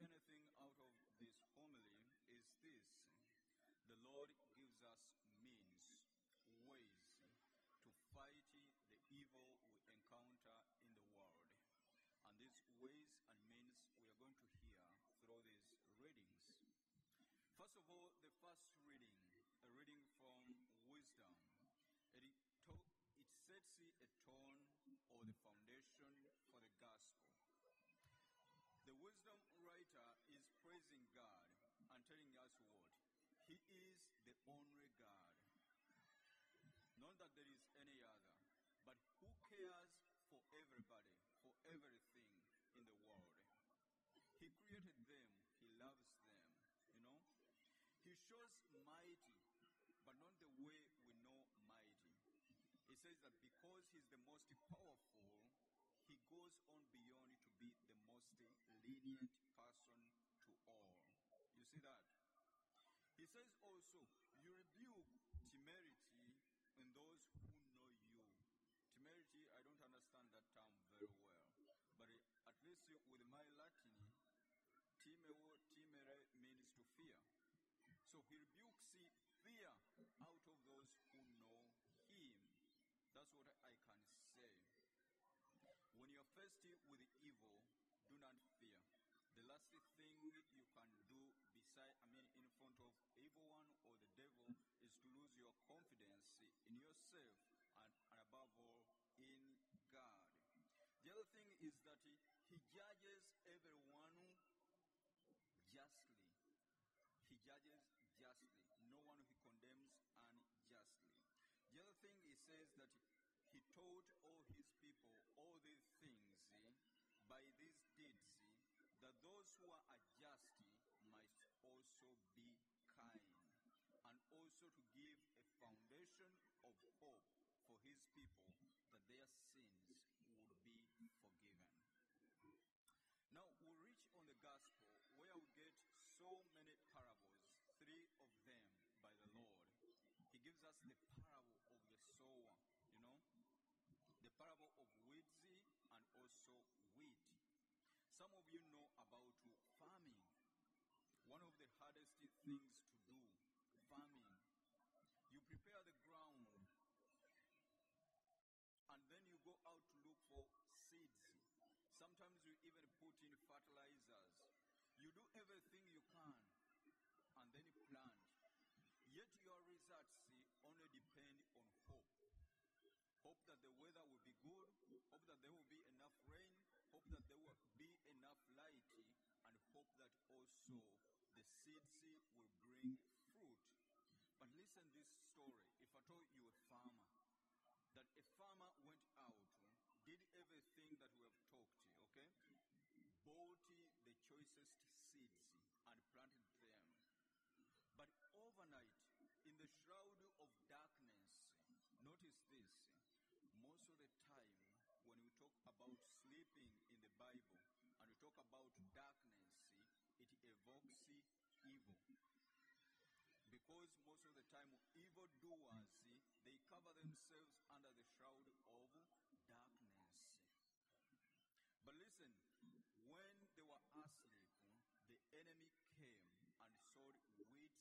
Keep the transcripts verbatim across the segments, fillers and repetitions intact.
anything out of this homily is this: the Lord gives us means, ways to fight the evil we encounter in the world. And these ways and means we are going to hear through these readings. First of all, the first reading, a reading from Wisdom. It, it sets a tone or the foundation for the gospel. The wisdom writer is praising God and telling us what? He is the only God. Not that there is any other, but who cares for everybody, for everything in the world. He created them, he loves them, you know. He shows mighty, but not the way we know mighty. He says that because he's the most powerful, he goes on beyond to be the most lenient person to all. You see that? He says also, you rebuke temerity in those who know you. Temerity, I don't understand that term very well. But at least with my Latin, timeo, timere means to fear. So he rebukes fear out of those who know him. That's what I can say. When you are faced with evil, do not fear. The last thing you can do beside, I mean, in front of evil one or the devil is to lose your confidence in yourself and, and above all, in God. The other thing is that he, he judges everyone justly. He judges justly. No one he condemns unjustly. The other thing he says that he taught all his people all these things by these deeds, that those who are unjust might also be kind, and also to give a foundation of hope for his people that their sins would be forgiven. Now we we'll reach on the gospel where we get so many parables, three of them by the Lord. He gives us the parable of the sower, you know, the parable of weeds and also wheat. Some of you know about farming. One of the hardest things to do, farming. You prepare the ground and then you go out to look for seeds. Sometimes you even put in fertilizers. You do everything you can and then you plant. Yet your results only depend on hope. Hope that the weather will be good, hope that there will be enough rain, hope that there will be enough light, and hope that also the seeds will bring fruit. But listen this story, if I told you a farmer, that a farmer went out, did everything that we have talked, okay? Bought the choicest seeds and planted them. But overnight, in the shroud of darkness, notice this, most of the time, when we talk about sleeping in the Bible and we talk about darkness, it evokes evil. Because most of the time, evildoers, they cover themselves under the shroud of darkness. But listen, when they were asleep, the enemy came and sowed weeds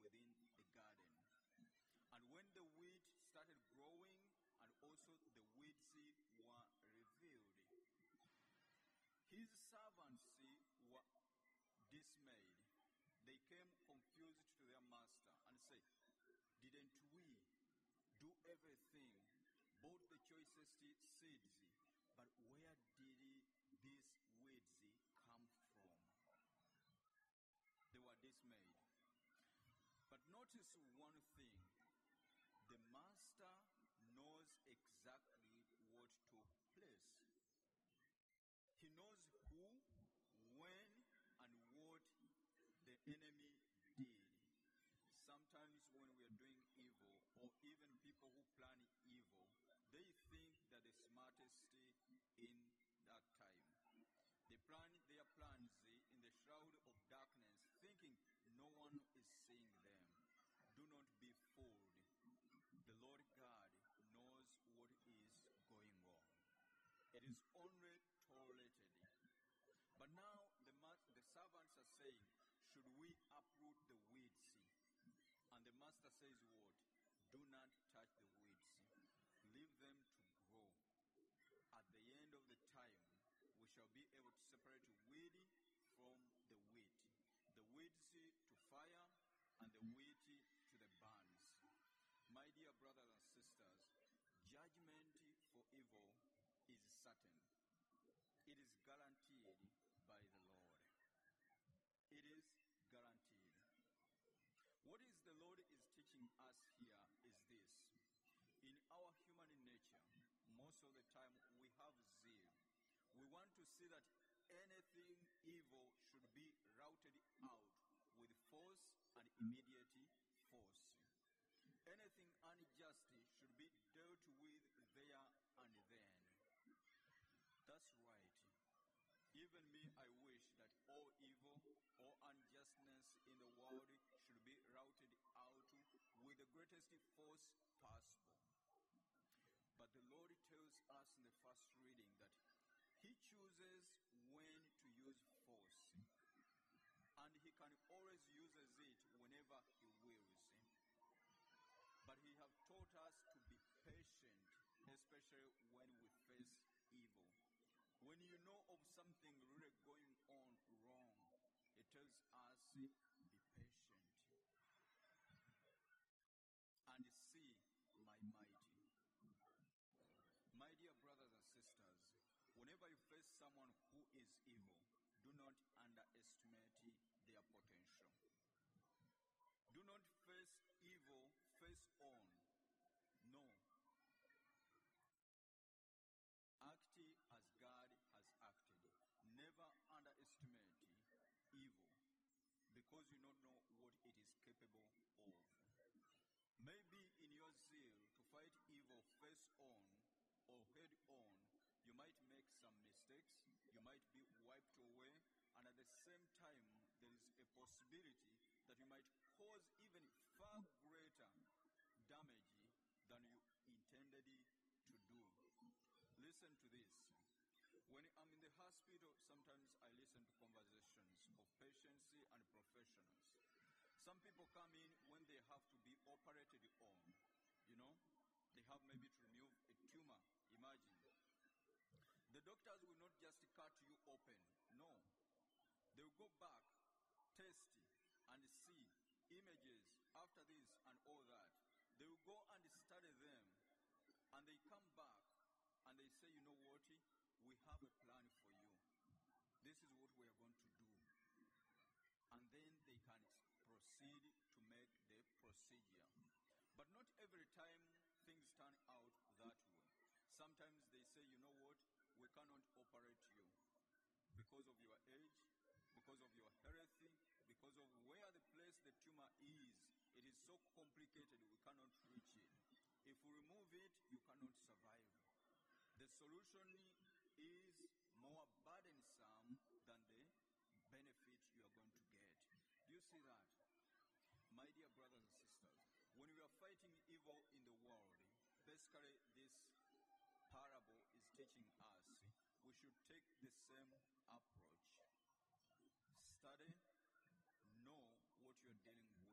within the garden. And when the wheat started growing, and also the weeds were revealed. His servants were dismayed. They came confused to their master and said, "Didn't we do everything, bought the choicest seeds, but where did these weeds come from?" They were dismayed. But notice one thing. The master knows exactly what took place. He knows who, when, and what the enemy did. Sometimes when we are doing evil, or even people who plan evil, they think that the smartest in that time. They plan their plans in the shroud of darkness, thinking no one is seeing them. Do not be fooled. The Lord God knows what is going on. It is only tolerated. But now the, the servant uproot the weeds. And the master says, what? Do not touch the weeds. Leave them to grow. At the end of the time, we shall be able to separate weed from the wheat. The weeds to fire, and the wheat to the barns. My dear brothers and sisters, judgment for evil is certain. It is guaranteed by the Lord. It is guaranteed. What is the Lord is teaching us here is this. In our human nature, most of the time we have zeal. We want to see that anything evil should be routed out with force and immediate force. Anything unjust should be dealt with there and then. That's right. Even me, I wish that all evil, all unjustness in the world should be routed out with the greatest force possible. But the Lord tells us in the first reading that He chooses when to use force. And He can always use it whenever He wills. But He has taught us to be patient, especially when we face evil. When you know of something really going on wrong, it tells us be patient and see my mighty. My dear brothers and sisters, whenever you face someone who is evil, do not underestimate their potential. Do not face evil face on. No. Act as God has acted. Never underestimate evil because you don't know what it is capable of. Maybe in your zeal to fight evil face on or head on, you might make some mistakes, you might be wiped away, and at the same time, there is a possibility that you might cause even far greater damage than you intended to do. Listen to this. When I'm in the hospital, sometimes I listen to conversations of patients and professionals. Some people come in when they have to be operated on. You know, they have maybe to remove a tumor. Imagine. The doctors will not just cut you open. No. They will go back, test, and see images after this and all that. They will go and study them, and they come back. And they say, you know what, we have a plan for you. This is what we are going to do. And then they can proceed to make the procedure. But not every time things turn out that way. Sometimes they say, you know what, we cannot operate you because of your age, because of your health, because of where the place the tumor is. It is so complicated, we cannot reach it. If we remove it, you cannot survive. The solution is more burdensome than the benefit you are going to get. Do you see that? My dear brothers and sisters, when we are fighting evil in the world, basically this parable is teaching us we should take the same approach. Study, know what you are dealing with.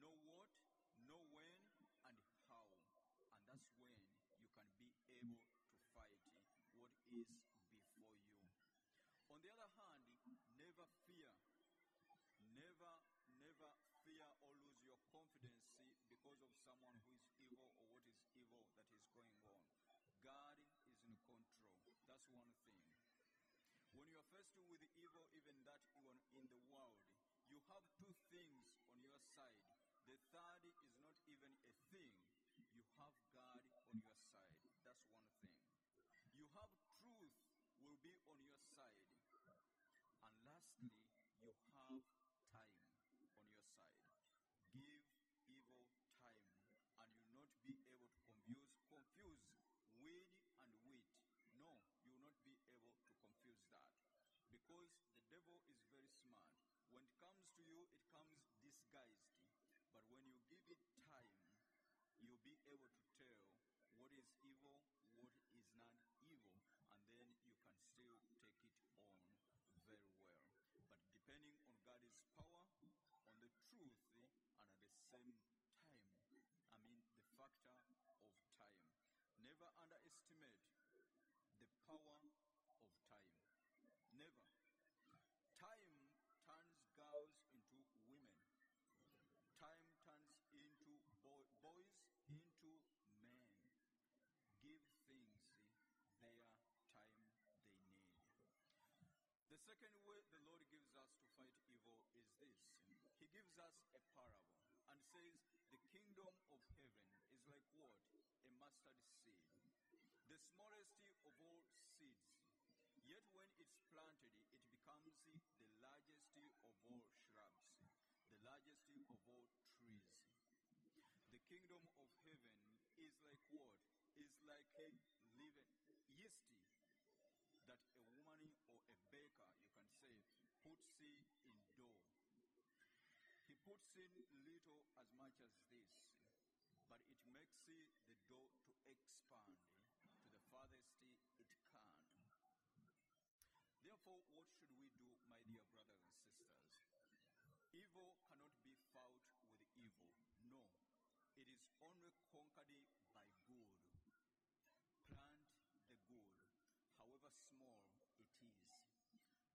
Know what, know when, and how. And that's when you can be able to fight what is before you. On the other hand, never fear. Never, never fear or lose your confidence because of someone who is evil or what is evil that is going on. God is in control. That's one thing. When you are faced with evil, even that even in the world, you have two things on your side. The third is not even a thing. You have God on your side. That's one thing. You have truth will be on your side. And lastly, you have time on your side. Give evil time, and you'll not be able to confuse, confuse weed and wheat. No, you'll not be able to confuse that. Because the devil is very smart. When it comes to you, it comes disguised. But when you give it time, you'll be able to tell what is evil, what is not evil, and then you can still take it on very well. But depending on God's power factor of time. Never underestimate the power of time. Never. Time turns girls into women. Time turns into bo boys, into men. Give things their time they need. The second way the Lord gives us to fight evil is this. He gives us a parable and says the kingdom of heaven is like what? A mustard seed. The smallest of all seeds. Yet when it's planted, it becomes the largest of all shrubs, the largest of all trees. The kingdom of heaven is like what? Is like a leaven, yeast that a woman or a baker, you can say, puts in dough. He puts in little as much as this, but it makes the dough to expand to the farthest it can. Therefore, what should we do, my dear brothers and sisters? Evil cannot be fought with evil. No, it is only conquered by good. Plant the good, however small it is.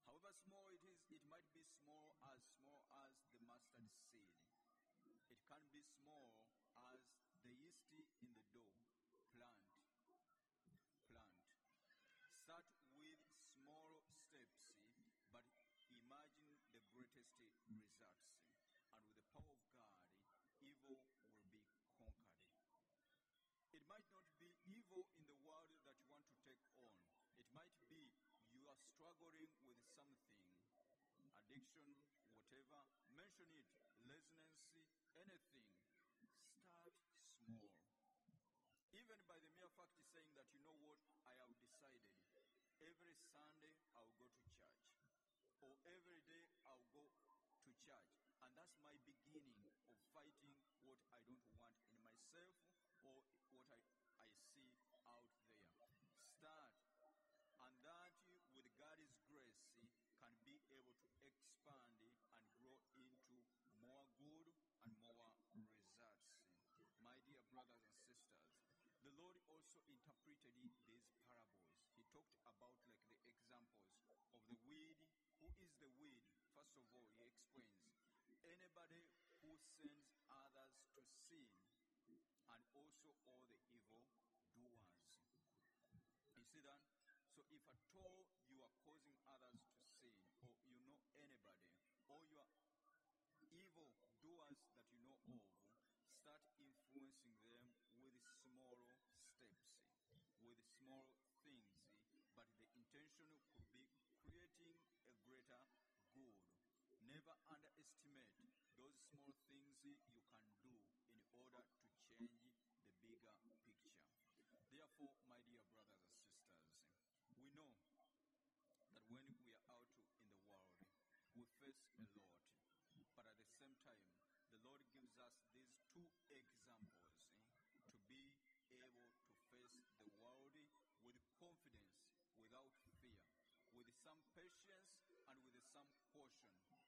However small it is, it might be small as small as the mustard seed. It can be small as the yeast in the dough. Plant. Plant. Start with small steps, but imagine the greatest results, and with the power of God, evil will be conquered. It might not be evil in the world that you want to take on. It might be you are struggling with something, addiction, whatever. Mention it, laziness, anything. Start small. Even by the mere fact saying that, you know what, I have decided, every Sunday I'll go to church. Or every day I'll go to church. And that's my beginning of fighting what I don't want in myself or what I, I see out there. Start. And that with God's grace can be able to expand and grow into more good and more results. My dear brothers and sisters, the Lord also interpreted these parables. He talked about like the examples of the weed. Who is the weed? First of all, he explains, anybody who sends others to sin, and also all the evil doers. You see that? So if at all you are causing others to sin, or you know anybody, or you are evil doers that you know of, start influencing them with small steps, with small things, but the intention could be creating a greater good. Never underestimate those small things you can do in order to change the bigger picture. Therefore, my dear brothers and sisters, we know that when we are out in the world, we face a lot. But at the same time, the Lord gives us these two examples eh, to be able to face the world with confidence, without fear, with some patience and with some caution,